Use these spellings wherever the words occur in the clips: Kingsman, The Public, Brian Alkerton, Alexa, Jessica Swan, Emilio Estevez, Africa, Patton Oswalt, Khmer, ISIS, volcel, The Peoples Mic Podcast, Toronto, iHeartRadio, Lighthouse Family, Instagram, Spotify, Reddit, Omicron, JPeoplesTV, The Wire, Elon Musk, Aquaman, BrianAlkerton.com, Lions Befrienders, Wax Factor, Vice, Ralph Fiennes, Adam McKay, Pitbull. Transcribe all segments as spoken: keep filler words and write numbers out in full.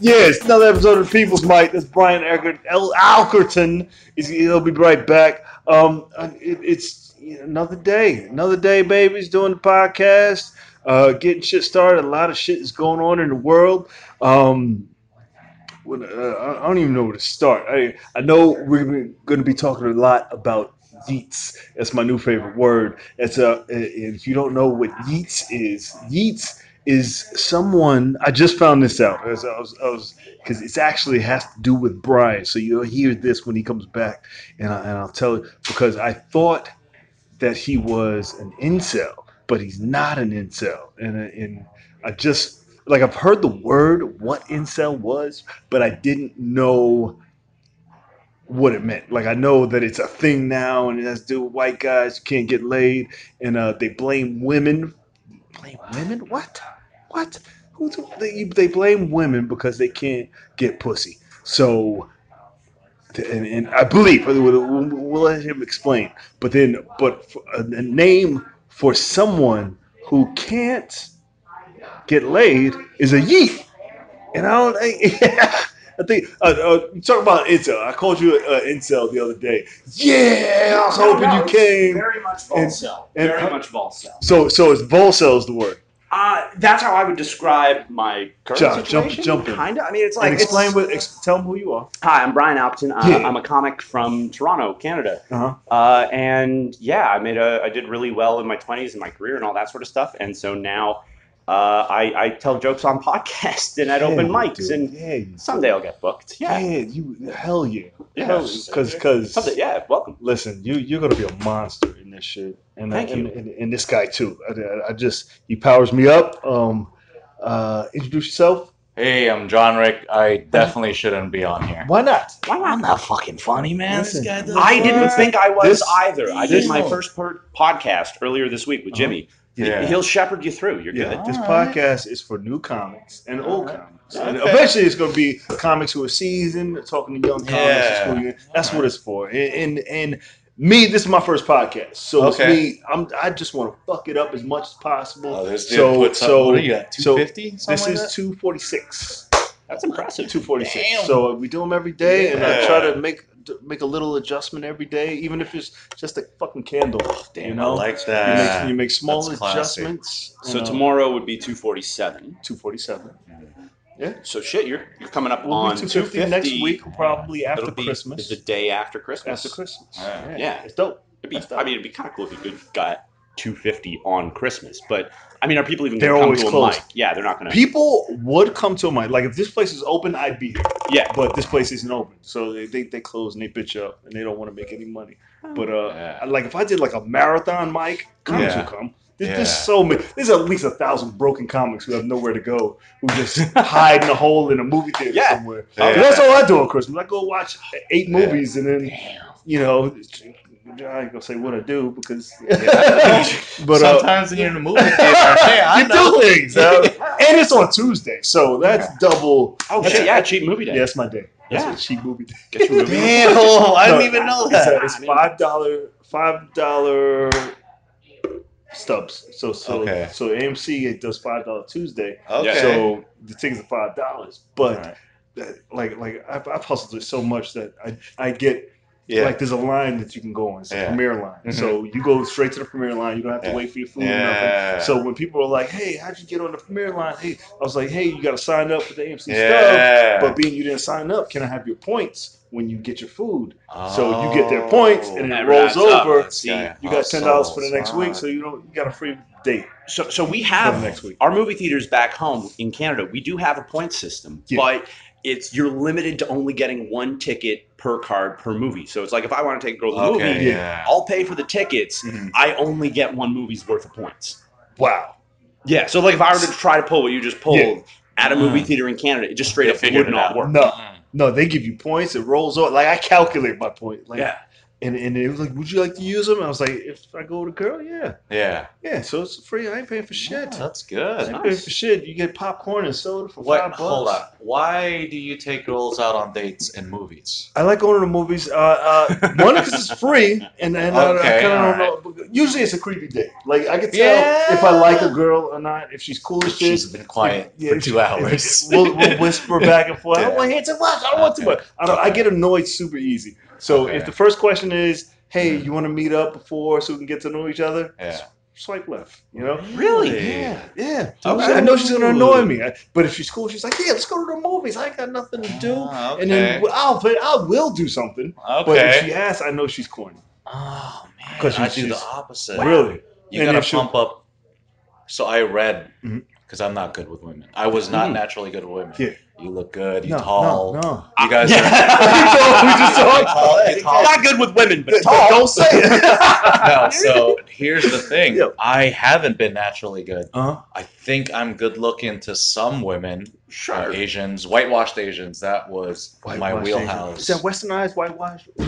Yes, another episode of The People's Mic. That's Brian Alkerton. He'll be right back. Um, it, it's another day. Another day, babies, doing the podcast, uh, getting shit started. A lot of shit is going on in the world. Um, I don't even know where to start. I, I know we're going to be talking a lot about yeets. That's my new favorite word. That's a, if you don't know what yeets is, yeets is someone, I just found this out, because I was, I was, it actually has to do with Brian, so you'll hear this when he comes back, and, I, and I'll tell you, because I thought that he was an incel, but he's not an incel, and, and I just, like, I've heard the word, what incel was, but I didn't know what it meant. Like, I know that it's a thing now, and it has to do with white guys who can't get laid, and uh, they blame women. Blame women? What? What? Who do they, they blame women because they can't get pussy. So, and, and I believe, we'll, we'll let him explain, but then, but the name for someone who can't get laid is a yeet, and I don't. I, I think uh, uh, you talk about incel. I called you an uh, incel the other day. Yeah, I was no, hoping no, you came. Very much volcel. And, very and, much volcel. So, so is volcel is the word. Uh, that's how I would describe my current John, situation. Jump, jump kind of. I mean, it's like and explain it's, what. Ex- tell them who you are. Hi, I'm Brian Alkerton. Uh, yeah. I'm a comic from Toronto, Canada. Uh-huh. Uh, and yeah, I made a. I did really well in my twenties and my career and all that sort of stuff. And so now. Uh, I, I tell jokes on podcasts and at yeah, open mics, dude. And yeah, someday I'll get booked. Yeah, yeah you hell yeah, yeah, because because yeah, welcome. Listen, you you're gonna be a monster in this shit, and Thank I, you. And, and, and this guy too. I, I just he powers me up. Um, uh, introduce yourself. Hey, I'm John Rick. I definitely shouldn't be on here. Why not? Why not? I'm not fucking funny, man. Listen, this guy doesn't I work. Didn't think I was this, either. I did my one. first per- podcast earlier this week with uh-huh. Jimmy. Yeah. He'll shepherd you through. You're yeah. good. This right. podcast is for new comics and All old right. comics. Okay. And eventually, it's going to be comics who are seasoned, talking to young yeah. comics. That's All what right. it's for. And, and and me, this is my first podcast, so okay. it's me. I'm I just want to fuck it up as much as possible. Oh, there's so the so what are you at two fifty? So this like is two forty-six. That's impressive. two forty-six. Damn. So we do them every day, yeah. and I try to make. Make a little adjustment every day, even if it's just a fucking candle. Oh, damn, you know? I like that. You make, you make small adjustments. So know. Tomorrow would be two forty-seven. two forty-seven. Yeah. So shit, you're you're coming up we'll on two fifty next week, probably after be, Christmas. The day after Christmas. After Christmas. Right. Yeah. yeah, it's dope. It'd be, dope. I mean, it'd be kind of cool if you got two fifty on Christmas, but I mean, are people even going to come to a closed. mic? Yeah, they're not going to. People would come to a mic. Like, if this place is open, I'd be here. Yeah. But this place isn't open. So they they, they close and they bitch up and they don't want to make any money. But, uh, yeah. like, if I did, like, a marathon mic, comics yeah. would come. There's, yeah. there's so many. There's at least a thousand broken comics who have nowhere to go, who just hide in a hole in a movie theater yeah. somewhere. Yeah. Uh, that's all I do on Christmas. I go watch eight movies yeah. and then, Damn. you know... I ain't gonna say what I do because yeah, but sometimes uh, you're in a movie theater. Hey, I you know. do things, uh, and it's on Tuesday, so that's yeah. double. Oh that's shit, a, yeah, cheap movie day. Yeah, that's my day. That's yeah. a cheap movie day. Get your movie Damn, no, I didn't even know that. It's, a, it's five dollar, five dollar stubs. So so okay. so A M C it does five dollar Tuesday. Okay, so the tickets are five dollars, but right. that, like like I've, I've hustled through so much that I I get. Yeah. Like, there's a line that you can go on. It's a yeah. premiere line. Mm-hmm. So you go straight to the premiere line. You don't have to yeah. wait for your food yeah. or nothing. So when people are like, hey, how'd you get on the premiere line? Hey, I was like, hey, you got to sign up for the A M C yeah. stuff. But being you didn't sign up, can I have your points when you get your food? Oh, so you get their points, and it rolls over. See, yeah. You got ten dollars oh, for the next smart. week, so you don't you got a free date. So so we have next week. Our movie theaters back home in Canada. We do have a point system, yeah. but it's you're limited to only getting one ticket per card per movie. So it's like if I want to take a girl to the okay, movie, yeah. I'll pay for the tickets. Mm-hmm. I only get one movie's worth of points. Wow. Yeah. So like if I were to try to pull what you just pulled yeah. at a movie theater in Canada, it just straight yeah, up would not out. work. No, no, they give you points. It rolls over. Like I calculate my point. Like, yeah. And and it was like, would you like to use them? I was like, if I go to Curl, yeah. Yeah. Yeah, so it's free. I ain't paying for shit. Yeah, that's good. I ain't nice. paying for shit. You get popcorn and soda for what, five bucks. Hold on. Why do you take girls out on dates and movies? I like going to the movies. Uh, uh, one, because it's free. And, and okay, I, I kind of don't right. know. Usually it's a creepy date. Like, I can tell yeah. if I like a girl or not, if she's cool as shit. She's been quiet yeah, for two hours. We'll, we'll whisper back and forth. Yeah. I don't want to hear too much. I don't okay. want too much. I, don't, I get annoyed super easy. So okay. if the first question is, hey, you want to meet up before so we can get to know each other? Yeah. Swipe left, you know? Really? Yeah. Yeah. Okay. I know she's going to annoy me. But if she's cool, she's like, yeah, let's go to the movies. I ain't got nothing to do. Ah, okay. And then I'll play, I will do something. Okay. But if she asks, I know she's corny. Oh, man. Because I do the opposite. Really? You got to pump up. So I read, because mm-hmm. I'm not good with women. I was not mm-hmm. naturally good with women. Yeah. You look good. You no, tall. No, no. You guys are. Not good with women, but tall. Don't say it. No, so here's the thing. Yo. I haven't been naturally good. Uh-huh. I think I'm good looking to some women. Sure. Asians, whitewashed Asians. That was my wheelhouse. Is that westernized whitewashed? Yeah,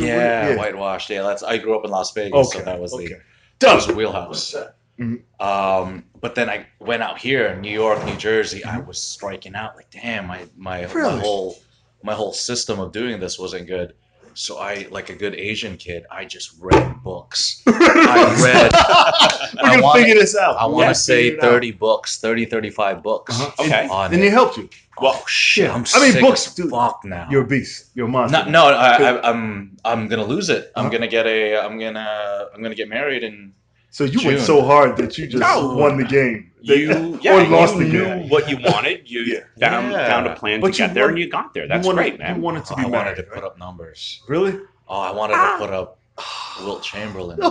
yeah, whitewashed. Yeah, that's. I grew up in Las Vegas, okay. so that was okay. the that was the wheelhouse. Mm-hmm. Um, but then I went out here in New York, New Jersey. Mm-hmm. I was striking out. Like, damn, my my, really? my whole my whole system of doing this wasn't good. So I, like a good Asian kid, I just read books. I read. We're going to figure this out. I want to say thirty books, thirty, thirty-five books. Uh-huh. Okay. And then it helped you. Well, shit. Yeah. I'm I mean, sick books, dude. Fuck now. You're a beast. You're a monster. No, no I, I, I'm I'm gonna lose it. Uh-huh. I'm gonna get a. I'm gonna. I'm gonna get married and. So you June. went so hard that you just no. won the game. You, yeah, or you lost the game. knew what you wanted. You yeah. Found, yeah. found a plan but to get wanted, there, and you got there. That's wanted, great, man. You wanted to oh, be I married, wanted to right? put up numbers. Really? Oh, I wanted ah. to put up Wilt Chamberlain. No.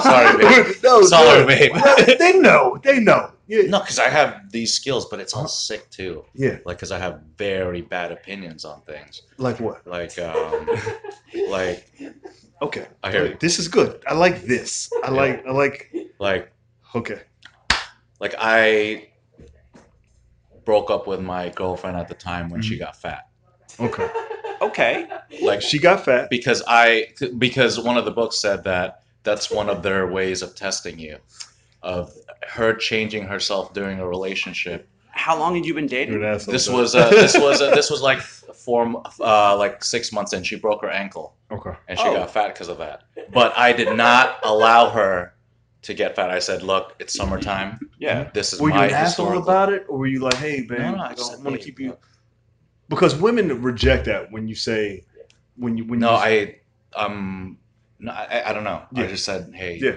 Sorry, babe. No, Sorry, babe. They know. They know. Yeah. No, because I have these skills, but it's all uh-huh. sick, too. Yeah. Like, because I have very bad opinions on things. Like what? Like, um, like... Okay. I hear Wait, this is good. I like this. I yeah. like I like like okay. Like I broke up with my girlfriend at the time when mm-hmm. she got fat. Okay. Okay. Like she got fat because I because one of the books said that that's one of their ways of testing you, of her changing herself during a relationship. How long had you been dating? This was, uh, this was uh, this was like four, uh, like six months in. She broke her ankle. Okay. And she oh. got fat because of that. But I did not allow her to get fat. I said, "Look, it's summertime. Yeah, this is were my." Were you an asshole about it, or were you like, "Hey, man, no, no, I, I don't want to keep you"? Because women reject that when you say, when you when no, you say, I um, no, I I don't know. Yeah. I just said, "Hey, yeah."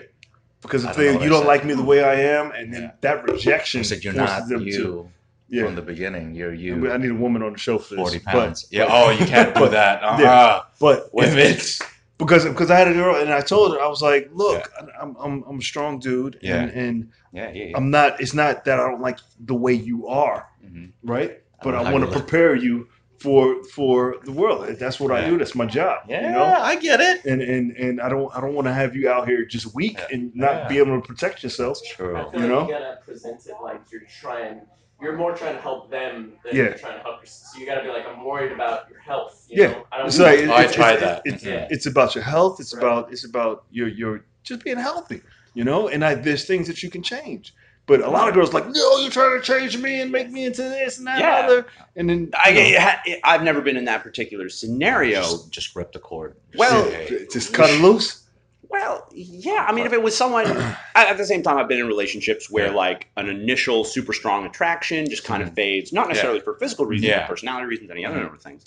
Because if they, you don't like me the way I am, and then yeah. that rejection said, you're forces not them you to. Yeah. From the beginning, you're you. I, mean, I need a woman on the show for this. Forty pounds. But, yeah. Oh, you can't do that. Uh-huh. Yeah. But with it, because because I had a girl, and I told her I was like, look, yeah. I'm I'm I'm a strong dude, yeah. and, and yeah, yeah, yeah. I'm not. It's not that I don't like the way you are, mm-hmm. right? But I, I want to prepare look. you for for the world. That's what yeah. I do. That's my job. Yeah, you know? I get it. And and and I don't I don't want to have you out here just weak yeah. and not yeah. be able to protect yourself. That's true. I feel you like know? You gotta present it like you're trying. You're more trying to help them than yeah. you're trying to help yourself. So you gotta be like, I'm worried about your health. You yeah, know? I don't it's like, it's, I try it's, that. It's, yeah. it's about your health. It's right. about it's about your your just being healthy. You know, and I, there's things that you can change. But a lot of girls are like, no, you're trying to change me and make me into this and that yeah. and other. And then I, I've never been in that particular scenario. Just, just rip the cord. Just well, say, hey, just cut it loose. Well, yeah. I mean, if it was someone, at the same time, I've been in relationships where yeah. like an initial super strong attraction just kind of fades, not necessarily yeah. for physical reasons, yeah. but personality reasons, any other mm-hmm. number of things.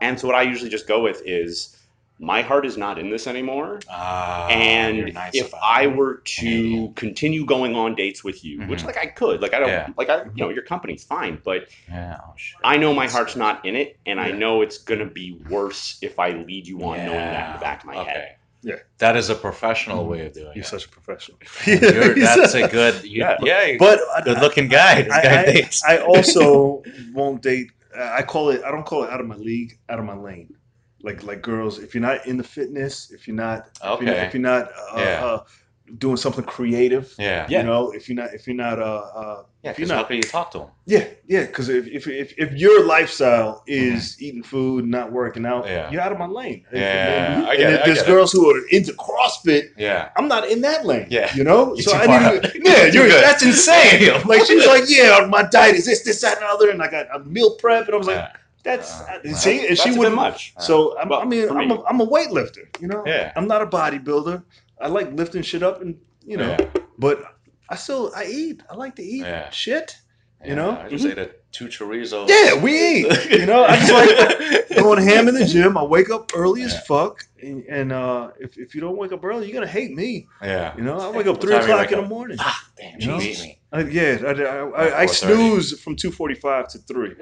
And so what I usually just go with is, my heart is not in this anymore, uh, and nice if I were to yeah. continue going on dates with you, mm-hmm. which like I could, like I don't, yeah. like I, you know, your company's fine, but yeah, oh, shit. I know my heart's not in it, and yeah. I know it's gonna be worse if I lead you on yeah. knowing that in the back of my okay. head. Yeah, that is a professional mm-hmm. way of doing you're it. You're such a professional. You're, that's a good, you, yeah, yeah, but good-looking guy. This I, guy I, dates. I also won't date. I call it. I don't call it out of my league, out of my lane. Like like girls, if you're not in the fitness, if you're not, okay. if you're not, if you're not uh, yeah. uh, doing something creative. Yeah, yeah. You know, if you're not, if you're not, uh, uh yeah, if you're not, how can you talk to them? Yeah, yeah. Because if, if if if your lifestyle is yeah. eating food, not working out, yeah. you're out of my lane. Yeah, and, I get and it. There's I get girls it. who are into CrossFit. Yeah, I'm not in that lane. Yeah, you know. You're so I didn't. Even, yeah, you're, that's insane. Like she's like, yeah, my diet is this, this, that, and the other, and I got a meal prep, and I was like. Yeah. That's uh, see, and that's she wouldn't much. So I'm, well, I mean, I'm a, I'm a weightlifter, you know. Yeah. I'm not a bodybuilder. I like lifting shit up, and you know, yeah. but I still I eat. I like to eat yeah. shit, yeah. you know. I just mm-hmm. ate a two chorizo. Yeah, we eat. You know, I just like going ham in the gym. I wake up early yeah. as fuck, and, and uh, if if you don't wake up early, you're gonna hate me. Yeah. You know, I wake up what three o'clock in up? the morning. Ah, damn, you beat me. I, yeah, I, I, I, I snooze from two forty-five to three.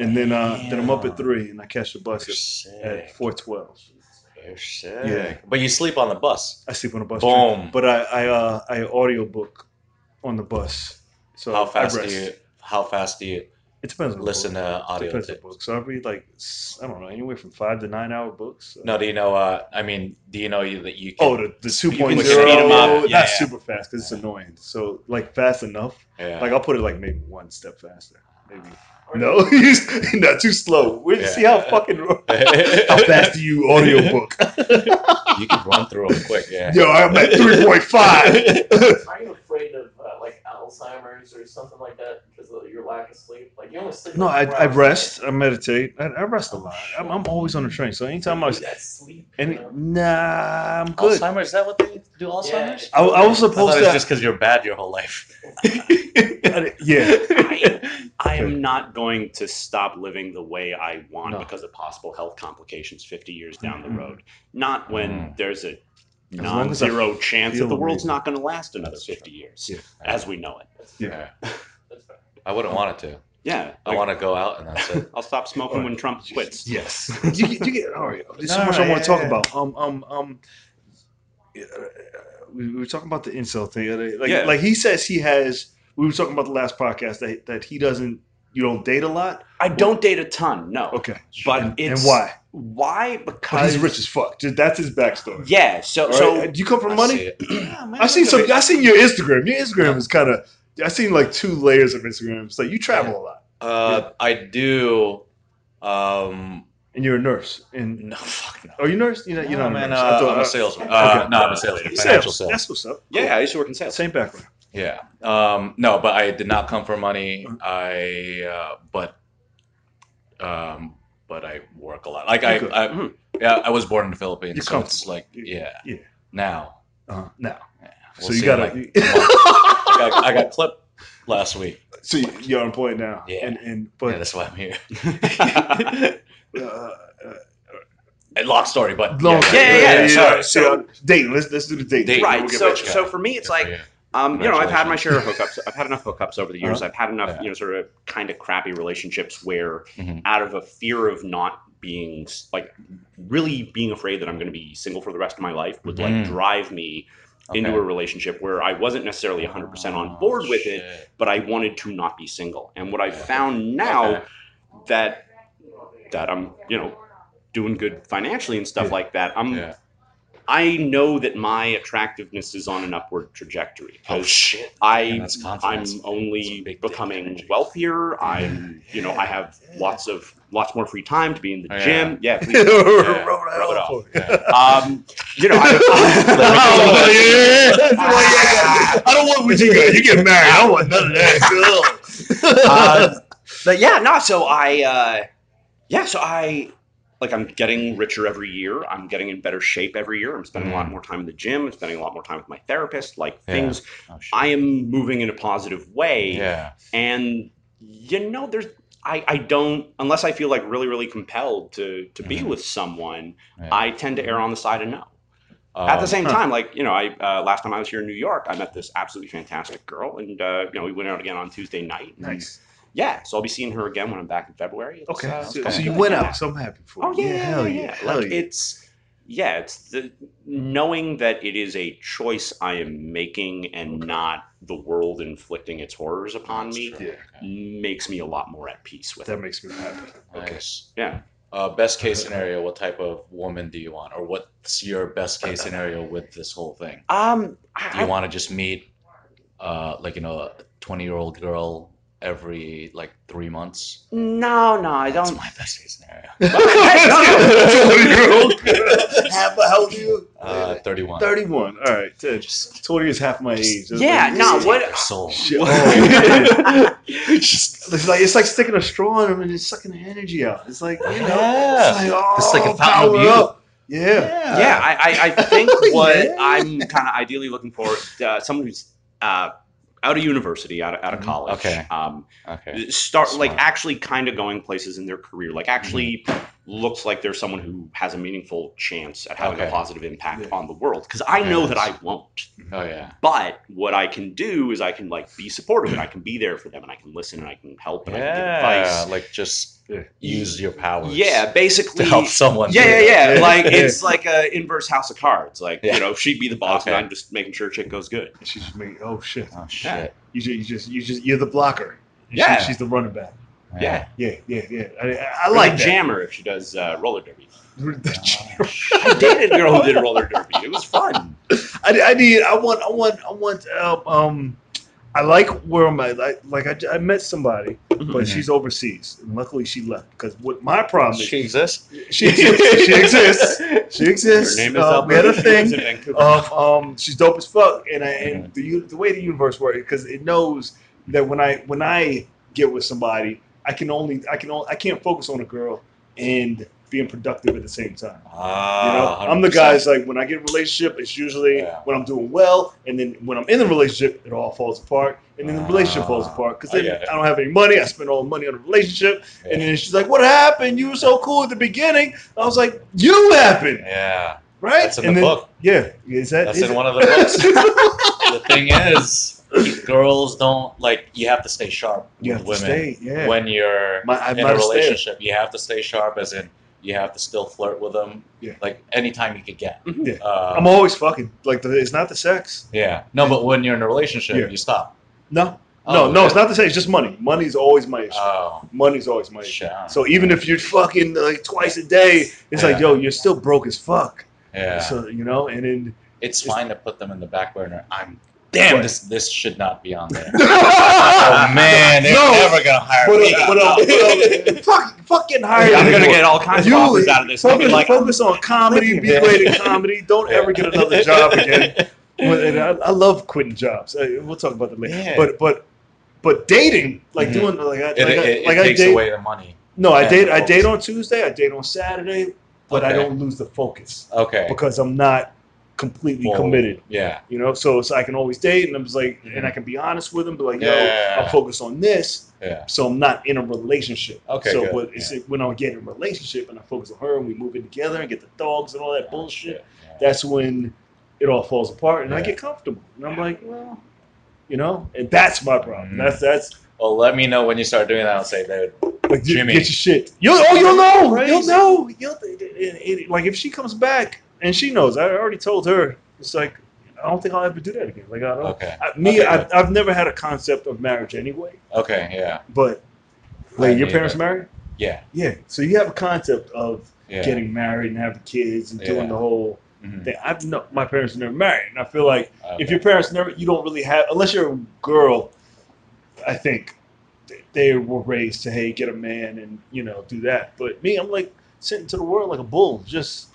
And then, uh, then I'm up at three, and I catch the bus at four twelve. Yeah, but you sleep on the bus. I sleep on the bus. Boom. Too. But I, I, uh, I audio book on the bus. So how fast do you? How fast do you? It depends on listen the book. to audio. Depends on the book. So I read like I don't know anywhere from five to nine hour books. So. No, do you know? Uh, I mean, do you know you that you? Can, oh, the, the two point zero. Not yeah, super fast because yeah. it's annoying. So like fast enough. Yeah. Like I'll put it like maybe one step faster. Maybe. No, he's not too slow. We'll yeah. see how fucking how fast do you audiobook. You can run through them quick. Yeah. Yo, I'm at three point five. Are you afraid of uh, like Alzheimer's or something like that because of your lack of sleep? Like you only sleep. No, I, I rest. I meditate. I, I rest oh, a lot. Sure. I'm, I'm always on the train, so anytime I was sleep. Any, you know? Nah, I'm good. Alzheimer's? Is that what they do? Alzheimer's? Yeah. I, I was supposed I to. It's just because you're bad your whole life. I, yeah. I, I am not going to stop living the way I want no. because of possible health complications fifty years down mm-hmm. the road. Not when mm. there's a as non-zero as chance that the world's reason. not going to last another that's fifty true. years, yeah. as we know it. Yeah, I wouldn't want it to. Yeah, I like, want to go out and that's it. I'll stop smoking when Trump quits. Yes, you, you get all right. There's so no, much I want to yeah, talk yeah. about. Um, um, um. Yeah, we were talking about the incel thing. Like, yeah. like he says he has. We were talking about the last podcast that that he doesn't. You don't date a lot? I don't well, date a ton, no. Okay. But and, it's... And why? Why? Because... But he's rich as fuck. That's his backstory. Yeah, so... Right? so Do you come from I money? See yeah, man, I seen some... Be... I seen your Instagram. Your Instagram is kind of... I seen like two layers of Instagram. So you travel yeah. a lot. Uh, yeah. I do. Um, and you're a nurse. And no, fuck no. Are you a nurse? You're not, you're no, not man, a nurse. Uh, I thought, I'm a salesman. Uh, okay. No, I'm a salesman. Financial sales. That's what's up. Yeah, cool. I used to work in sales. Same background. Yeah. Um, no, but I did not come for money. I, uh, but, um, but I work a lot. Like I, I, I, yeah, I was born in the Philippines. You're so it's like, yeah, yeah. Now, uh-huh. now. Yeah. We'll so you gotta, like, you... I got, I got clipped last week. So you're employed now. Yeah. And, and, but yeah, that's why I'm here. uh, uh, A long story, but long yeah, yeah, yeah, yeah, yeah, yeah. Sorry. So, so date. Let's, let's do the date. date. Right. We'll so, so for me, it's yeah, like. Yeah. Um, you know, I've had my share of hookups. I've had enough hookups over the years. Uh-huh. I've had enough, yeah. you know, sort of kind of crappy relationships where mm-hmm. out of a fear of not being like really being afraid that I'm going to be single for the rest of my life would mm-hmm. like drive me okay. into a relationship where I wasn't necessarily one hundred percent on board oh, with shit. it, but I wanted to not be single. And what I found now okay. that that I'm, you know, doing good financially and stuff yeah. like that, I'm yeah. I know that my attractiveness is on an upward trajectory. Oh shit! I yeah, I'm only becoming wealthier. I'm you know I have lots of lots more free time to be in the oh, gym. Yeah, yeah please yeah. roll it off. Yeah. Um, you know I don't want what you get. You get married. I don't want none of that. uh, but yeah, no. So I uh, yeah, so I. Like I'm getting richer every year. I'm getting in better shape every year. I'm spending mm. a lot more time in the gym. I'm spending a lot more time with my therapist. Like yeah. things, oh, sure. I am moving in a positive way. Yeah. And you know, there's I, I don't unless I feel like really really compelled to to mm. be with someone. Yeah. I tend to err on the side of no. Um, At the same huh. time, like you know, I uh, last time I was here in New York, I met this absolutely fantastic girl, and uh, you know, we went out again on Tuesday night. Nice. Yeah, so I'll be seeing her again when I'm back in February. It's, okay, uh, so, so you went out, so I'm happy for you. Oh, yeah, yeah, hell yeah. yeah. Hell like, yeah. It's, yeah, it's the, knowing that it is a choice I am making and okay. not the world inflicting its horrors upon That's me yeah. makes me a lot more at peace with that it. That makes me happy. Okay. Nice. Yeah. uh, best case scenario, what type of woman do you want? Or what's your best case scenario with this whole thing? Um, I, do you want to just meet, uh, like, you know, a twenty-year-old girl every, like, three months? No, no, I That's don't. That's my best case scenario. twenty-year-old How, how old are you? Uh, thirty-one. thirty-one. All right. Just twenty is half my age. That's yeah, like, no, what? Soul. Oh, it's like it's like sticking a straw in them and just sucking the energy out. It's like, you know, yeah. it's like, oh, it's like a fountain of youth. Yeah. Yeah, yeah I, I think what yeah. I'm kind of ideally looking for, uh, someone who's uh, out of university, out of, out of college. Okay. Um, okay. Start, Smart. like, actually kind of going places in their career. Like, actually mm-hmm. looks like there's someone who has a meaningful chance at having okay. a positive impact yeah. on the world. Because I yes. know that I won't. Oh, yeah. But what I can do is I can, like, be supportive and I can be there for them and I can listen and I can help and yeah. I can give advice. Like, just use your powers. Yeah, basically. To help someone. Yeah, yeah, yeah, yeah. Like, it's like a inverse house of cards. Like, yeah. you know, she'd be the boss okay. and I'm just making sure shit goes good. She's just making, oh, shit. Oh, shit. Yeah. You just, you just, you just, you're the blocker. Yeah. She, she's the running back. Yeah, yeah, yeah, yeah. I, I, I like that. Jammer if she does uh, roller derby. I dated a girl who did roller derby. It was fun. I, I need. I want. I want. I want. Uh, um, I like where am I? Like, like I, I met somebody, mm-hmm. but she's overseas, and luckily she left because what my problem is. She exists. She exists. She exists. She exists. Her name is uh, we had a thing. She of, um, she's dope as fuck, and I, and mm-hmm. the the way the universe works because it knows that when I when I get with somebody. I can only I can only, I can't focus on a girl and being productive at the same time. Ah, you know? I'm the guy that's like when I get in a relationship, it's usually yeah. when I'm doing well, and then when I'm in the relationship, it all falls apart, and then the relationship ah, falls apart because then I, I don't have any money. I spend all the money on the relationship, yeah. and then she's like, "What happened? You were so cool at the beginning." I was like, "You happened." Yeah. Right. That's in and the then, book. Yeah. Is that? That's is in it? One of the books. The thing is. Girls don't like you have to stay sharp you with women stay, yeah. when you're my, in a relationship. Stayed. You have to stay sharp, as in you have to still flirt with them, yeah. like anytime you could get. Yeah. Um, I'm always fucking like the, it's not the sex. Yeah, no, but when you're in a relationship, yeah. you stop. No, oh, no, okay. no, it's not the sex. It's just money. Money's always my issue. Oh. Money's always my issue. Sure. So even if you're fucking like twice a day, it's yeah. like yo, you're still broke as fuck. Yeah. So you know, and then it's, it's fine to put them in the back burner. I'm. Damn, right. this this should not be on there. Oh, man, they're no. never going to hire but, me. But, but, but, fuck, fucking hire I'm me. I'm going to get all kinds you, of offers out of this. Focus, like, focus on comedy, be great at comedy. Don't yeah. ever get another job again. And I, I love quitting jobs. We'll talk about that later. Yeah. But, but, but dating, like mm-hmm. doing, like I, like it, it, I, it like takes I date, away the money. No, I date, I date on Tuesday, I date on Saturday, but okay. I don't lose the focus. Okay. Because I'm not. Completely Forward. committed, yeah, you know, so so I can always date, and I'm just like, mm-hmm. and I can be honest with them, but like, yo, yeah. I'll focus on this, yeah, so I'm not in a relationship, okay. So, good. but it's yeah. when I get in a relationship and I focus on her and we move in together and get the dogs and all that yeah. bullshit, yeah. that's when it all falls apart and yeah. I get comfortable and I'm like, well, you know, and that's my problem. Mm-hmm. That's that's. Well, let me know when you start doing that. I'll say, dude. Like, Jimmy, get your shit. You'll oh, you'll know, right? You'll know. You'll it, it, it, like if she comes back. And she knows. I already told her. It's like I don't think I'll ever do that again. Like I don't. Okay. I, me, okay, I, I've, I've never had a concept of marriage anyway. Okay. Yeah. But like, your parents it. married? Yeah. Yeah. So you have a concept of yeah. getting married and having kids and yeah. doing the whole mm-hmm. thing. I've no, my parents never married, and I feel like okay. if your parents never, you don't really have unless you're a girl. I think they were raised to hey, get a man and you know do that. But me, I'm like sent into the world like a bull, just.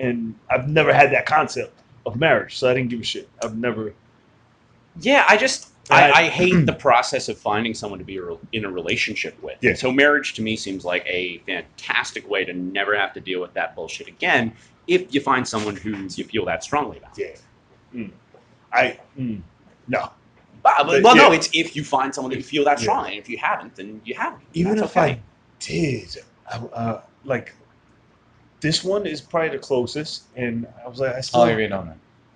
And I've never had that concept of marriage, so I didn't give a shit. I've never. Yeah, I just I, I, I hate the process of finding someone to be in a relationship with. Yeah. So marriage to me seems like a fantastic way to never have to deal with that bullshit again. If you find someone who you feel that strongly about. Yeah. Mm. I mm. no. But, but, well, yeah. no. It's if you find someone that you feel that strongly, yeah. and if you haven't, then you haven't. Even That's if okay. I did, I, uh, like. This one is probably the closest, and I was like, I still. Oh, you know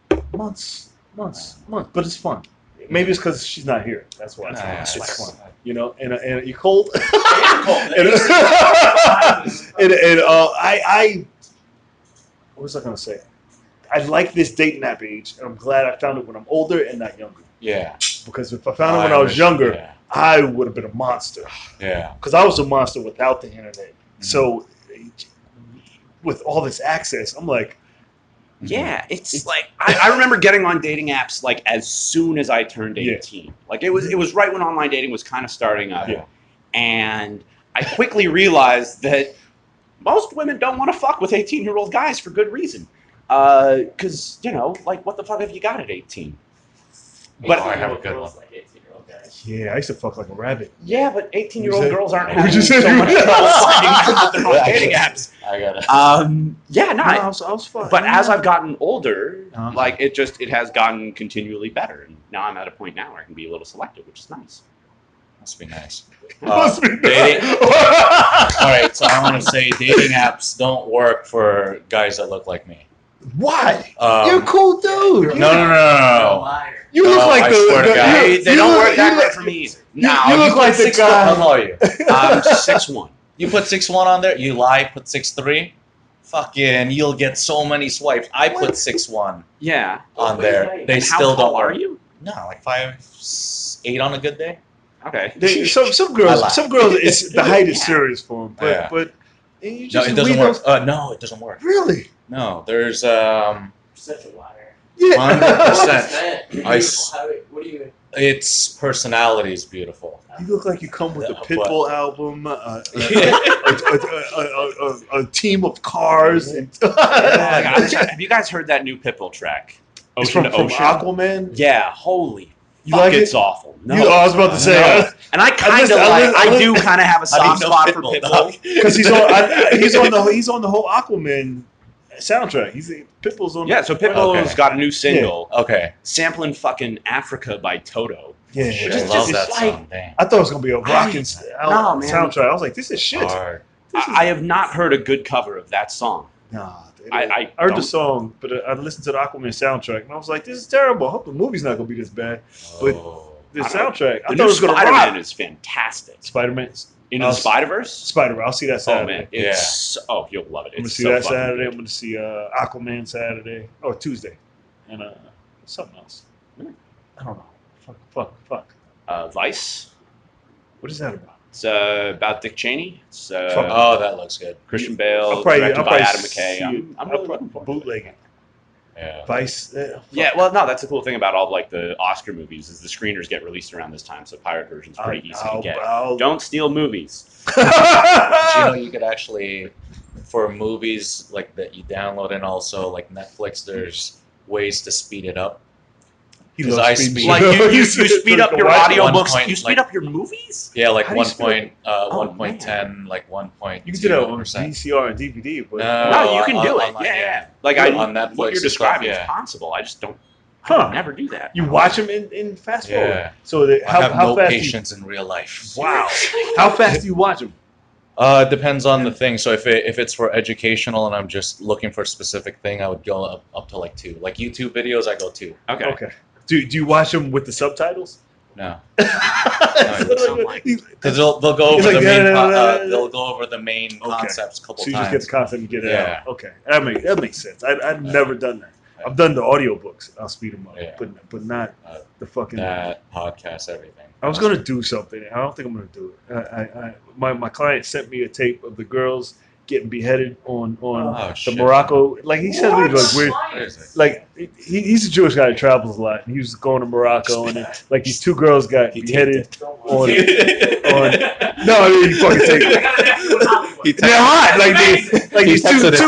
that. Months, months, yeah. months, but it's fun. Maybe it's because she's not here. That's why. Nah, it's, yeah, it's, it's fun, fun. You know. And and you cold. and and uh, I I. What was I gonna say? I like this dating app age, and I'm glad I found it when I'm older and not younger. Yeah. Because if I found it when I, I was wish, younger, yeah. I would have been a monster. Yeah. Because I was a monster without the internet. Mm-hmm. So. with all this access. I'm like, yeah, it's, it's like I, I remember getting on dating apps like as soon as I turned eighteen. Yeah. Like it was it was right when online dating was kind of starting up. Yeah. And I quickly realized that most women don't want to fuck with eighteen-year-old guys for good reason. Uh, cause you know, like what the fuck have you got at eighteen? But oh, I have a good one. Like eighteen-year-old guys. Yeah, I used to fuck like a rabbit. Yeah, but eighteen-year-old girls aren't having so much trouble finding out that they're on dating apps. I got it. Um, yeah, no, no I, I, was, I was fun. But yeah. As I've gotten older, uh-huh. like it just it has gotten continually better, and now I'm at a point now where I can be a little selective, which is nice. Must be nice. Uh, Must be nice. Dating, all right, so I want to say dating apps don't work for guys that look like me. What? Um, You're a cool dude. No, no, no, no, no. You look no, like I the, swear the to God. You, they you don't look, work that good for me either. You, no, you, you look like the guy. How are you? I'm six one. You put six one on there. You lie. Put six three. Fucking, you'll get so many swipes. I what? put six one. Yeah. On what there, they and still how don't work. Are you? No, like five eight on a good day. Okay. They, some some girls, some girls, it's the height is yeah. serious for them, but yeah. but and you just no, it doesn't work. Those... Uh, no, it doesn't work. Really? No, there's um. Such a liar. Yeah. one hundred percent. I, How, what do you? Its personality is beautiful. You look like you come with the Pitbull what? album, uh, a, a, a, a, a, a team of cars. And yeah, like, have you guys heard that new Pitbull track? Ocean it's from, to Ocean. From Aquaman. Yeah. Holy. You Fuck, like it's it? awful. No, you, I was about to say, no. and I kind of like. I, I do kind of have a soft spot for Pitbull because he's on. I, he's on the. He's on the whole Aquaman soundtrack. He's Pitbull's on. Yeah, so Pitbull's okay. got a new single. Yeah. Okay, sampling fucking Africa by Toto. Yeah, which is just that like, song. Dang. I thought it was gonna be a rocking I, no, man. soundtrack. I was like, this is shit. Hard. This is I, I have not heard a good cover of that song. Nah. I, I, I heard the song, but I listened to the Aquaman soundtrack, and I was like, "This is terrible." I hope the movie's not going to be this bad. But the soundtrack, I thought it was going to rock. Spider-Man is fantastic. Spider-Man in the Spider-Verse. Spider-Man, I'll see that Saturday. Oh man, it's yeah. so, oh, you'll love it. I'm going to see so that Saturday. Good. I'm going to see uh, Aquaman Saturday or Tuesday, and uh, something else. I don't know. Fuck, fuck, fuck. Uh, Vice. What is that about? It's uh, about Dick Cheney. It's, uh, oh, that looks good. Christian Bale, I'll probably, directed I'll by Adam McKay. I'm, I'm really looking for bootlegging. Yeah. Vice. Uh, yeah, well, no, that's the cool thing about all like the Oscar movies is the screeners get released around this time, so pirate version's pretty I easy know, to get. Bro. Don't steal movies. Do you know you could actually, for movies like that you download and also like Netflix, there's ways to speed it up. Because I speed, like you, you, you speed up your audiobooks. You speed like, up your movies. Yeah, like one point, uh, oh, one point ten, like one point. You can do that on V C R and D V D, but no, no you can on, do it. Online, yeah, yeah, like I, on Netflix what you're describing stuff, yeah. is possible. I just don't. Huh. I never do that. You watch them in, in fast forward. Yeah. So they, how, I have how no fast patience you, in real life. Wow. How fast do you watch them? Uh, it depends on the thing. So if it, if it's for educational and I'm just looking for a specific thing, I would go up, up to like two. Like YouTube videos, I go two. Okay. Okay. Do, do you watch them with the subtitles? No. Because no, like, they'll, they'll go over like, the main uh, uh, they'll go over the main okay. concepts a couple so you times. You just get the concept and get it yeah. out. Okay, that makes that makes sense. I, I've uh, never done that. Uh, I've done the audiobooks. I'll speed them up, yeah. but but not uh, the fucking that podcast everything. I was gonna do something. I don't think I'm gonna do it. I, I, I my my client sent me a tape of the girls getting beheaded on on oh, the shit. Morocco. Like he said, it was like weird. Like he, he's a Jewish guy that travels a lot. And he was going to Morocco, and it, like these two girls got he beheaded on, on. No, I mean, you fucking take it. They're hot. Like they, like these two, two, two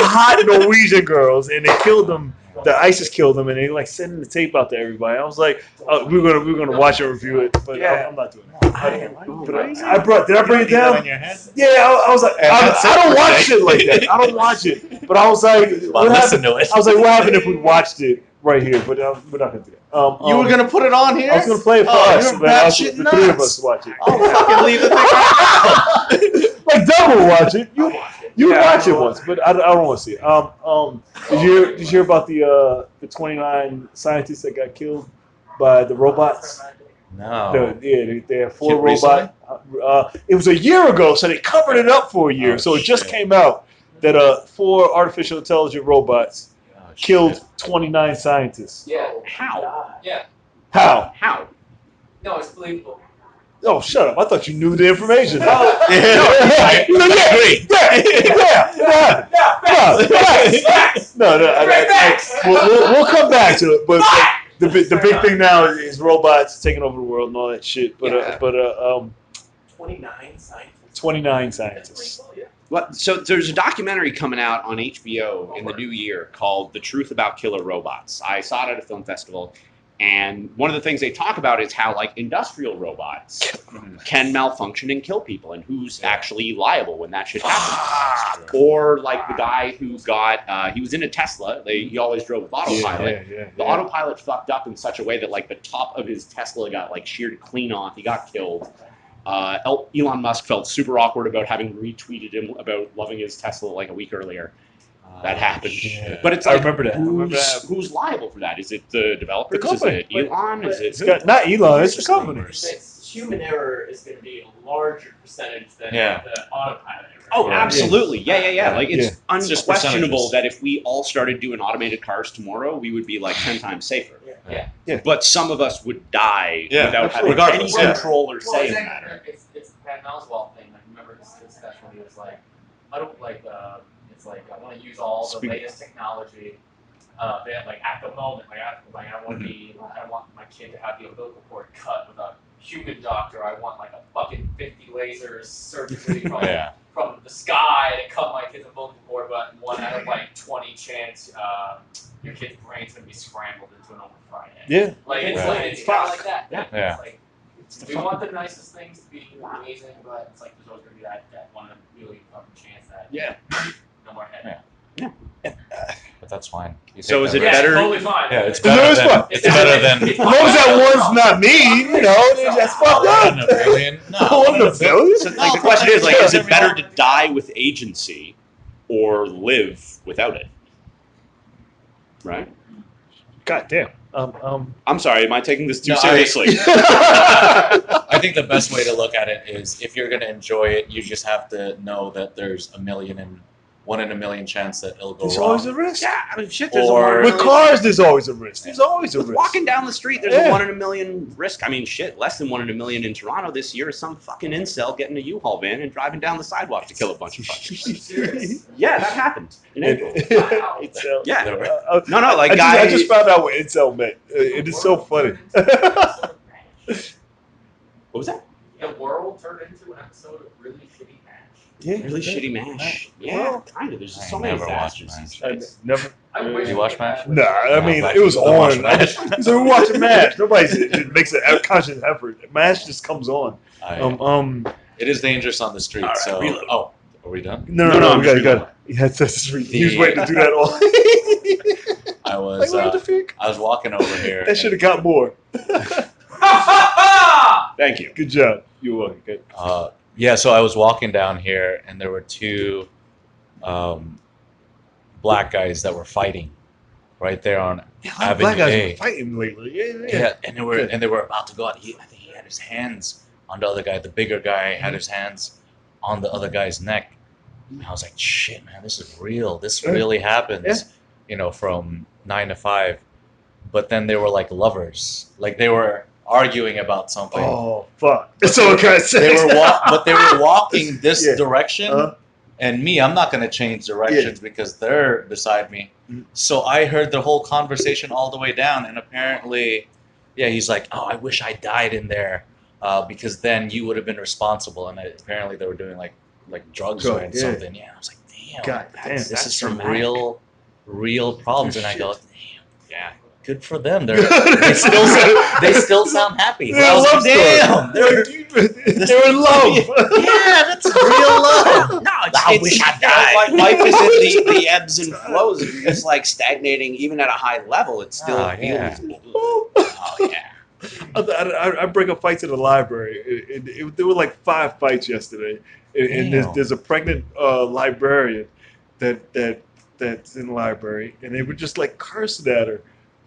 hot Norwegian girls, and they killed them. The ISIS killed them, and they like sending the tape out to everybody. I was like, oh, we're gonna we're gonna watch and review it, but yeah. I'm, I'm not doing that. I, I, I brought. Did I bring it down? Yeah, I, I was like, I, I don't watch shit like that. I don't watch it. But I was like, what happened? I was like, what happened if we watched it right here? But uh, we're not gonna do that. Um, you um, were gonna put it on here. I was gonna play it for oh, us, but I was, the nuts. three of us watch it. I'll fucking leave the thing right now. Like, Devil will watch it. You. You yeah, watch it once, but I, I don't want to see it. Um, um, did you hear, did you hear about the uh, the twenty-nine scientists that got killed by the robots? No. The, yeah, they, they had four robots. Uh, it was a year ago, so they covered it up for a year. Oh, so it shit. just came out that uh, four artificial intelligent robots oh, killed twenty-nine scientists. Yeah. How? Yeah. How? How? No, it's believable. Oh, shut up. I thought you knew the information. Oh, yeah. No, yeah, yeah, yeah, yeah, yeah, yeah, facts. No, no, I, I, I, we'll, we'll come back to it, but the the big thing now is robots taking over the world and all that shit. But yeah. uh, but uh, um, twenty-nine scientists. twenty-nine scientists. So there's a documentary coming out on H B O in the new year called "The Truth About Killer Robots." I saw it at a film festival. And one of the things they talk about is how, like, industrial robots can malfunction and kill people, and who's yeah. actually liable when that shit happens. Or, like, the guy who got, uh, he was in a Tesla. They, he always drove with autopilot. Yeah, yeah, yeah, the yeah. autopilot fucked up in such a way that, like, the top of his Tesla got, like, sheared clean off. He got killed. Uh, Elon Musk felt super awkward about having retweeted him about loving his Tesla, like, a week earlier. That happened, yeah. But it's like, I remember that. Who's, I remember that. Who's liable for that? Is it the developers? The is it Elon? But, is it got, not Elon? It's the companies. Human error is going to be a larger percentage than yeah. the autopilot error. Oh, yeah. absolutely! Yeah, yeah, yeah. yeah. Like it's yeah. unquestionable that if we all started doing automated cars tomorrow, we would be like ten times safer. Yeah, yeah. yeah. But some of us would die yeah. without absolutely. having Regardless. any yeah. control or say well, in the matter. It's, it's the Patton Oswalt thing. I remember his discussion. He was like, I don't like. Uh, It's like, I want to use all the latest technology uh, that, like, at the moment, like, I, like, I want to be, I want my kid to have the umbilical cord cut with a human doctor. I want, like, a fucking fifty lasers surgically from, yeah. from the sky to cut my kid's umbilical cord, but one out of, like, twenty chance uh, your kid's brain's going to be scrambled into an open Friday. Yeah. Like, it's, right. like, it's kind of like that. Yeah. yeah. It's like, we want the nicest things to be amazing, but it's like there's always going to be that, that one really fucking chance that. Yeah. Yeah. yeah, but that's fine. So is it yeah, better? It's totally fine. Yeah, it's better it's than. It's, it's better than. As long as that one's not me, you know, it's that's fucked up. One in a billion. No, one in a billion. So, like, the question is, like, is it better to die with agency or live without it? Right. God damn. Um, um, I'm sorry. Am I taking this too no, seriously? I, I think the best way to look at it is if you're going to enjoy it, you just have to know that there's a million and. One in a million chance that it'll go there's wrong. There's always a risk. Yeah, I mean, shit, there's or, a with cars, there's always a risk. There's always a with risk. Walking down the street, there's yeah. a one in a million risk. I mean, shit, less than one in a million in Toronto this year is some fucking incel getting a U-Haul van and driving down the sidewalk to kill a bunch of fuckers. yeah, that happened in April. Wow. Incel. Yeah. Uh, no, no, like, I just, guy... I just found out what incel meant. It is so funny. What was that? The world turned into an episode of really shitty. Yeah, really yeah. shitty MASH. Yeah, well, kind of. There's just so many disasters. I never. I uh, did you watch MASH? No, I mean no, it was on. So we're watching MASH. Nobody makes a conscious effort. MASH just comes on. I, um, um, it is dangerous on the street. Right, so reload. oh, are we done? No, no, no. no, no we got it. Yes, that's the, he was waiting to do that all. I was. Like, uh, I was walking over here. That should have got more. Thank you. Good job. You were good. Uh, Yeah, so I was walking down here, and there were two um, black guys that were fighting right there on yeah, Avenue black guys A. Were fighting lately. Yeah, yeah, yeah. yeah, and they were and they were about to go out. He, I think he had his hands on the other guy. The bigger guy had his hands on the other guy's neck. And I was like, "Shit, man, this is real. This really happens." Yeah. You know, from nine to five. But then they were like lovers. Like they were. Arguing about something. Oh fuck! It's all kind of they were, wa- but they were walking this yeah. direction, uh-huh. and me, I'm not gonna change directions yeah. because they're beside me. Mm-hmm. So I heard the whole conversation all the way down, and apparently, yeah, he's like, "Oh, I wish I died in there, uh, because then you would have been responsible." And I, apparently, they were doing like like drugs God, or yeah. something. Yeah, I was like, "Damn, God, that's, damn this that's is some dramatic. real, real problems." And I go, "Damn, yeah." Good for them. They're, they, still sound, they still sound happy. They're in love. Damn. They're, they're in love. Yeah, that's real love. No, it's, I it's, wish I died. Life is in the, the ebbs and flows. It's like stagnating even at a high level. It's still oh, yeah. Oh, yeah. I, I, I break up fights in the library. It, it, it, there were like five fights yesterday. And, and there's, there's a pregnant uh, librarian that that that's in the library. And they were just like cursing at her.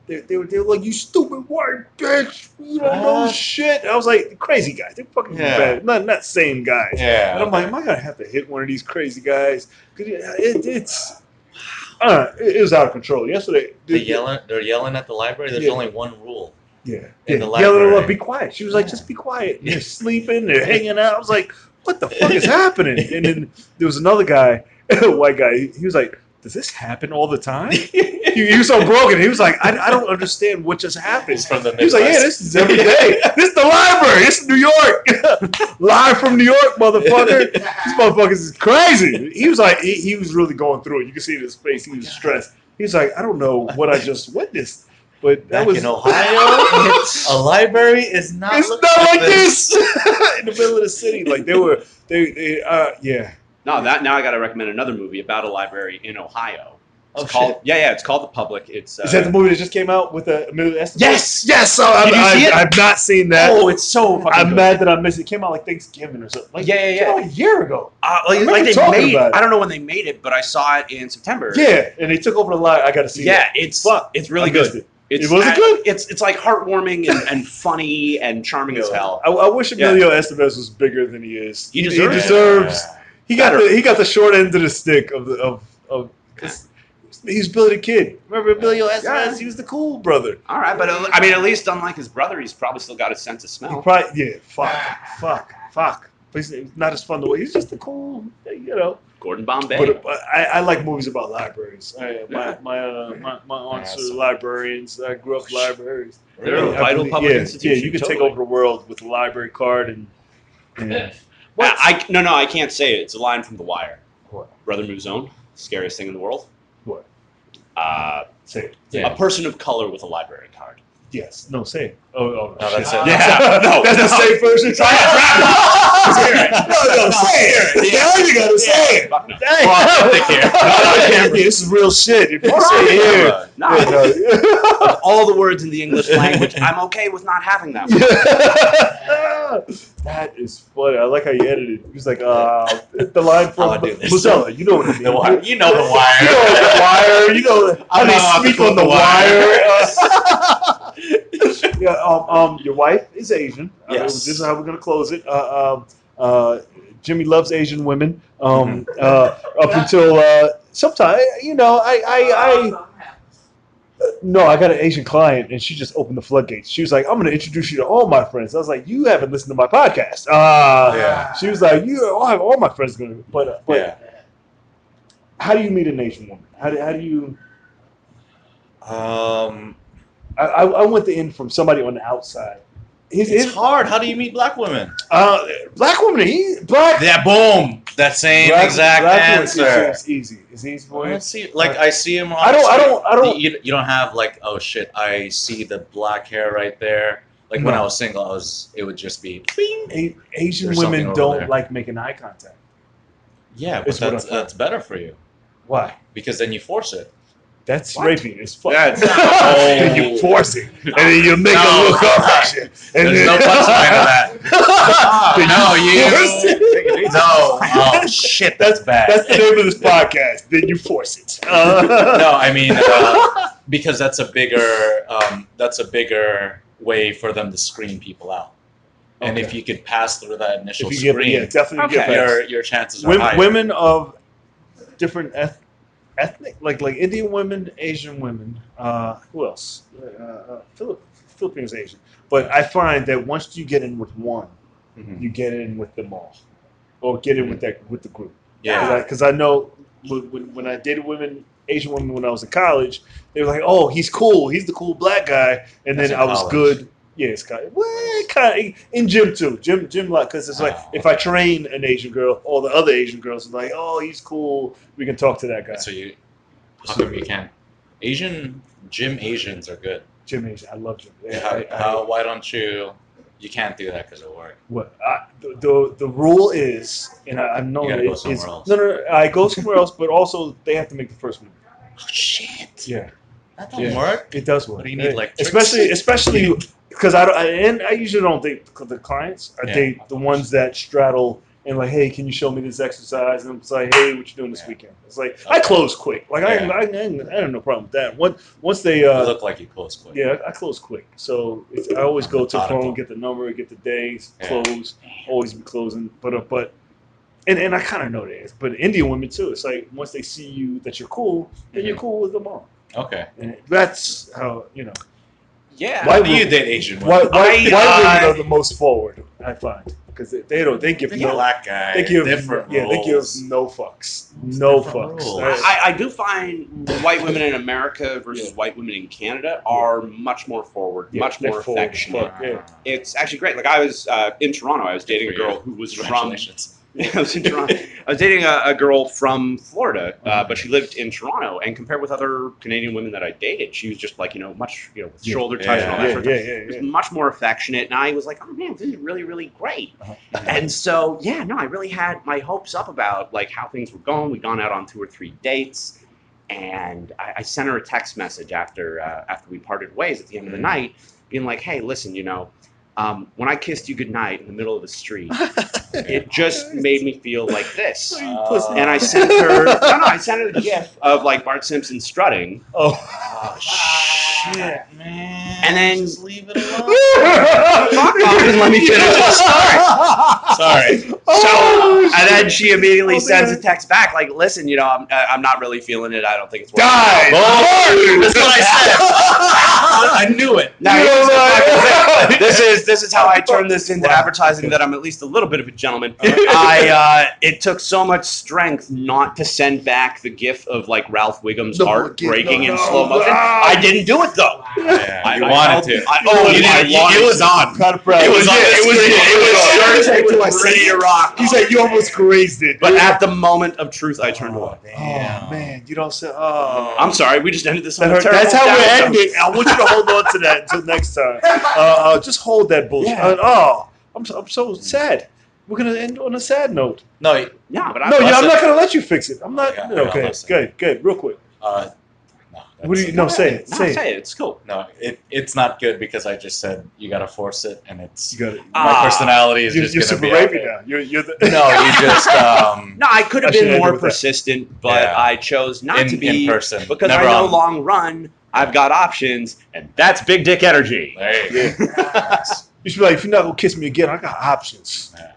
They, they, were, they were like, you stupid white bitch, you don't uh, know shit. I was like, crazy guys, they're fucking yeah. bad, not not sane guys. Yeah, and I'm like, am I gonna have to hit one of these crazy guys? Cause it, it, it's, uh, it, it was out of control. Yesterday, they're, they're yelling, they're yelling at the library. There's yeah. only one rule: Yeah. In yeah. the Yelling up, be quiet. She was like, just be quiet. They're sleeping. They're hanging out. I was like, what the fuck is happening? And then there was another guy, a white guy. He, he was like, does this happen all the time? He, he was so broken. He was like, I, I don't understand what just happened. He's from the Midwest. He was like, yeah, this is every day. This is the library. This is New York. Live from New York, motherfucker. These motherfuckers is crazy. He was like, he, he was really going through it. You can see it in his face. He was stressed. He was like, I don't know what I just witnessed. But that Back was in Ohio. A library is not. It's not like this, this. In the middle of the city. Like they were, they, they uh, yeah. No, that now I got to recommend another movie about a library in Ohio. It's oh, called, shit. Yeah, yeah, it's called The Public. It's uh, is that the movie that just came out with a Emilio Estevez? Yes, yes. Oh, I've, Did you see I've, it? I've not seen that. Oh, it's so fucking I'm good. mad that I missed it. It came out like Thanksgiving or something. Like, yeah, yeah, yeah. It came out a year ago. Uh, like, like they made. It. I don't know when they made it, but I saw it in September. Yeah, and they took over the lot. I got to see yeah, it. Yeah, it's Fuck. it's really I good. It. It's it wasn't good. It's it's like heartwarming and, and funny and charming yeah. as hell. I, I wish Emilio yeah. Estevez was bigger than he is. He deserves. He deserves. Yeah. He got Better. the he got the short end of the stick of the of of. He's Billy the Kid. Remember Billy O'Shea? Yeah. He was the cool brother. All right, but I mean, at least unlike his brother, he's probably still got a sense of smell. He probably, yeah, fuck, fuck, fuck. But he's not as fun to watch. He's just the cool, you know. Gordon Bombay. But, but I, I like movies about libraries. I, my my, uh, my my aunts yeah, are librarians. I grew up libraries. They're a vital believe, public yeah, institution. Yeah, you can totally. take over the world with a library card and. Yeah. What? I, I no no I can't say it. It's a line from The Wire. What? Brother Mouzon, scariest thing in the world. What? Uh, say it. Yeah. A person of color with a library card. Yes. No, say it. Oh, oh no, that's it. Yeah. No, that's no. the safe version. Try it. No, no, say it. Now you gotta say it. Fuck no. Well, no, no, this is real shit. If you say it, no. Of all the words in the English language, I'm okay with not having that one. That is funny. I like how you edited. He was like, uh, the line from Mozilla. You know what I mean. The wire. You know The Wire. You know The Wire. You know I didn't speak on The Wire. Yeah. Um. Um. Your wife is Asian. Yes. Uh, this is how we're gonna close it. Uh. Um. Uh. Jimmy loves Asian women. Um. Mm-hmm. Uh. Up until uh. Sometimes you know I I I. No, I got an Asian client, and she just opened the floodgates. She was like, I'm going to introduce you to all my friends. I was like, you haven't listened to my podcast. Uh, yeah. She was like, you, I have all my friends going to but, uh, but yeah. How do you meet an Asian woman? How do, how do you – Um, I, I, I went the in from somebody on the outside. His, it's his, hard. How do you meet black women? Uh, black women, he, black. Yeah, boom. That same black, exact black answer. It's easy. It's easy for you. I see, like I see him. On I don't. I don't. I don't. You, you don't have like. Oh shit! I see the black hair right there. Like no. When I was single, I was. It would just be. A, Asian women don't there. like making eye contact. Yeah, but that's, that's better for you. Why? Because then you force it. That's what? Raping as fuck. That's oh. You force it, and then you make no, it look up and shit. And There's then, no punchline to that. No, you. No, oh shit, that's bad. That's the name of this podcast. Then you force it. Uh. No, I mean uh, because that's a bigger um, that's a bigger way for them to screen people out. And okay. if you could pass through that initial if you screen, get, yeah, definitely okay. get your your chances are women, higher. Women of different ethnic. Ethnic, like like Indian women, Asian women, uh, who else? Uh, uh, Philipp- Philippines, Asian. But I find that once you get in with one, mm-hmm. you get in with them all, or get in mm-hmm. with that with the group. Yeah, because I, I know when, when I dated women, Asian women, when I was in college, they were like, "Oh, he's cool. He's the cool black guy." And That's then I college. was good. Yeah, it's kind of, well, kind of in gym too. Gym, gym lot because it's like oh, if I train an Asian girl, all the other Asian girls are like, "Oh, he's cool. We can talk to that guy." So you, how come you can? Asian gym Asians are good. Gym Asian, I love gym. Yeah, how, I, I, how, why don't you? You can't do that because of work. What I, the, the the rule is, and I, I know you gotta it, go somewhere is else. No, no, no, I go somewhere else, but also they have to make the first move. Oh shit! Yeah, that doesn't yeah. work. It does work. But you need yeah. like tricks? especially especially. Because I, I and I usually don't date the clients. I yeah. date the ones that straddle and like, hey, can you show me this exercise? And it's like, hey, what you doing this yeah. weekend? It's like okay. I close quick. Like yeah. I, I, I, I have no problem with that. Once once they uh, look like you close quick. Yeah, I close quick. So it's, I always I'm go to the phone, get the number, get the days, yeah. close. Always be closing. But uh, but and, and I kind of know this. But Indian women too. It's like once they see you that you're cool, then mm-hmm. you're cool with them all. Okay, and that's how you know. Yeah, why I mean, you did Asian women. Why, why, I, why uh, women are the most forward, I find, because they, they don't. They give no black guy. They give different. Yeah, they give no fucks. No fucks. I, I do find white women in America versus yeah. white women in Canada are much more forward, yeah, much more forward, affectionate. Fuck, yeah. It's actually great. Like I was uh, in Toronto. I was dating a girl who was from. I was in Toronto. I was dating a, a girl from Florida, uh, but she lived in Toronto. And compared with other Canadian women that I dated, she was just like, you know, much, you know, with shoulder yeah, touch yeah, and all that yeah, sort of yeah, stuff. Yeah, yeah. It was much more affectionate. And I was like, oh man, this is really, really great. Uh-huh. And so, yeah, no, I really had my hopes up about like how things were going. We'd gone out on two or three dates, and I, I sent her a text message after uh, after we parted ways at the end mm-hmm. of the night, being like, hey, listen, you know. Um, when I kissed you goodnight in the middle of the street, it just made me feel like this. Uh, and I sent her, no, no, I sent her a gif of like Bart Simpson strutting. Oh, oh shit, man! And then just leave it alone. Fuck off and let me finish the story. Sorry. Oh, so, shit. And then she immediately oh, sends man. a text back like, "Listen, you know, I'm I'm not really feeling it. I don't think it's worth it." Die, Lord. That's what I said. I knew it. Now, no, this is. This is how I turned this into wow. advertising that I'm at least a little bit of a gentleman. I uh, it took so much strength not to send back the gif of like Ralph Wiggum's no, heart breaking no, no. in slow motion. I didn't do it though. Yeah, I, you I wanted to. I, oh, you I didn't, wanted it was on. Kind of proud. It was on. It was. It was, it was ready to rock. He said, like, "You almost grazed it." But yeah. at the moment of truth, I turned away. Oh, oh man, you don't say. Oh, I'm sorry. We just ended this. That on That's how we're ending. I want you to hold on to that until next time. Uh, just hold. That bullshit. Yeah. I mean, oh, I'm so, I'm so sad. We're gonna end on a sad note. No, yeah, no, but I'm, no, yeah, I'm not gonna let you fix it. I'm not. Yeah, no, okay, good, good, real quick. Uh, no, what do you? No, say it. Say it. Say it. It's cool. No, it it's not good because I just said you gotta force it, and it's you gotta, my uh, personality is you're, just you're gonna super be rapey now. You're you're the, no, you just um. No, I could have been more persistent, that. but yeah. I chose not in, to be in person because Never I know on. long run. I've got options, and that's big dick energy. There you go. You should be like, if you're not going to kiss me again, I got options. Yeah,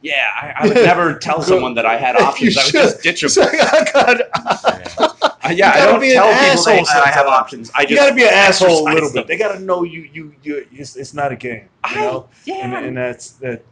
yeah I, I would never tell someone that I had options. You I would should. just ditch them. So I got options. Yeah, I don't tell people they, I have options. I just you got to be an asshole a little bit. Them. They got to know you, you, you, it's, it's not a game. You I, know? Yeah. And, and that's that.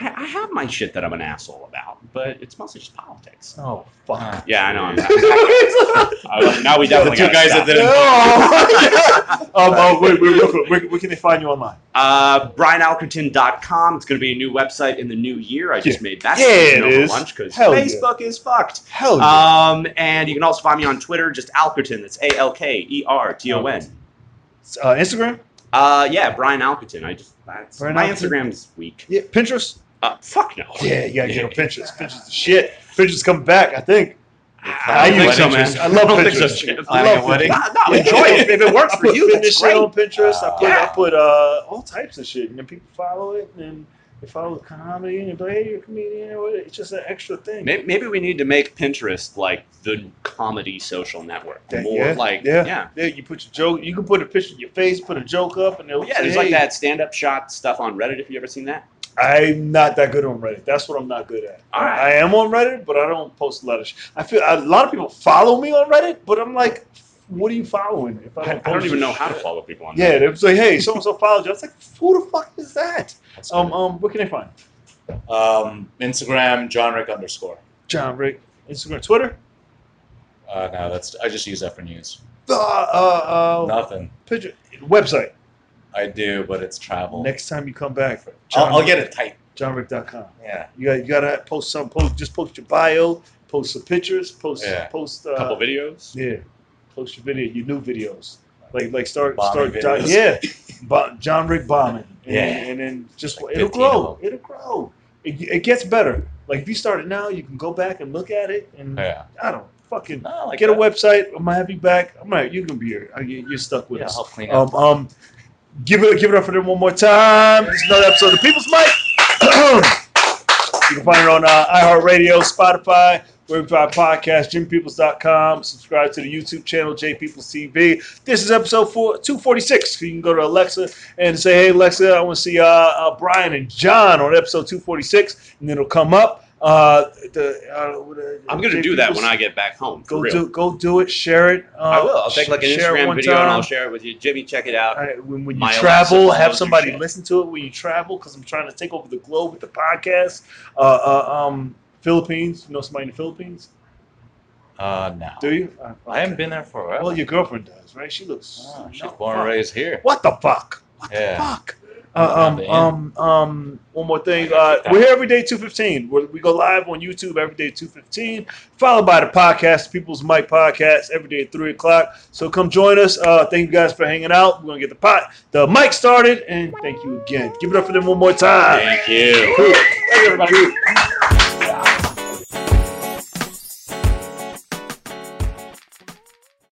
I have my shit that I'm an asshole about, but it's mostly just politics. Oh, fuck. Yeah, I know. I'm uh, now we definitely the two guys stop. that didn't. No. um, oh, wait, wait, real quick. Where, where can they find you online? Uh, Brian Alkerton dot com. It's going to be a new website in the new year. I just yeah. made that yeah, it is. lunch because Facebook yeah. is fucked. Hell yeah. Um, and you can also find me on Twitter, just Alkerton. That's A L K E R T O N. Uh, Instagram? Uh, yeah, Brian Alkerton. I just that's, Brian my Alkerton. Instagram's weak. Yeah, Pinterest. Uh, fuck no. Yeah, you gotta get on Pinterest. Pinterest is shit. Pinterest coming back, I think. I, I think so, man. I love I Pinterest. So, I, I love Pinterest. No, no, yeah. enjoy it. If it works for you, that's great. I put fitness shit on Pinterest. Uh, I put, yeah. I put uh, all types of shit. And then people follow it, and then they follow the comedy, and they're like, hey, you're a comedian. It's just an extra thing. Maybe, maybe we need to make Pinterest like the comedy social network. That, More yeah, like, yeah. yeah. Yeah, you put your joke. You can put a picture of your face, put a joke up. and Yeah, say, there's hey. like that stand-up shot stuff on Reddit, if you ever seen that. I'm not that good on Reddit. That's what I'm not good at. All right. I am on Reddit, but I don't post a lot of shit. I feel a lot of people follow me on Reddit, but I'm like, what are you following? If I, I, don't, I don't even know how to follow people on Reddit. Yeah, they was like, hey, so-and-so followed you. I was like, who the fuck is that? Um, um, what can I find? Um, Instagram, John Rick underscore. John Rick. Instagram, Twitter? Uh, no, that's I just use that for news. Uh, uh, uh, Nothing. Picture, website. I do, but it's travel. Next time you come back, John I'll, I'll get it tight. John Rick dot com. Yeah, you got you gotta post some post. Just post your bio, post some pictures, post yeah. post a uh, couple videos. Yeah, post your video, your new videos. Like like start bombing start videos. yeah, Bo- John Rick bombing. And, yeah, and then just like it'll, grow, it'll grow, it'll grow. It gets better. Like if you start it now, you can go back and look at it. And yeah. I don't. Fucking no, like get that. a website. I'm gonna have you back. I'm gonna you're gonna be here. You're stuck with yeah, us. I'll clean up. Um. um Give it, give it up for them one more time. This is another episode of The People's Mic. You can find it on uh, iHeartRadio, Spotify, Spotify Podcast, Jim Peoples dot com. Subscribe to the YouTube channel, JPeoplesTV. This is episode four, two forty-six. You can go to Alexa and say, hey, Alexa, I want to see uh, uh, Brian and John on episode two forty-six. And it'll come up. Uh, the, uh, I'm gonna J P do that was, when I get back home. For go real. do go do it. Share it. Uh, I will. I'll take like an Instagram video time. and I'll share it with you, Jimmy. Check it out. Right, when, when you My travel, Alexa, have somebody listen to it when you travel, because I'm trying to take over the globe with the podcast. Uh, uh, um, Philippines. You know somebody in the Philippines? Uh, no. Do you? Uh, okay. I haven't been there for a while. Well, your girlfriend does, right? She looks. Oh, she's born and raised here. What the fuck? What yeah. the fuck? Uh, um, um, um, one more thing. Uh, we're here every day, two fifteen. We're, we go live on YouTube every day, two fifteen, followed by the podcast, People's Mic Podcast, every day at three o'clock. So come join us. Uh, thank you guys for hanging out. We're going to get the pot, the mic started, and thank you again. Give it up for them one more time. Thank you. Cool. Thank you, everybody.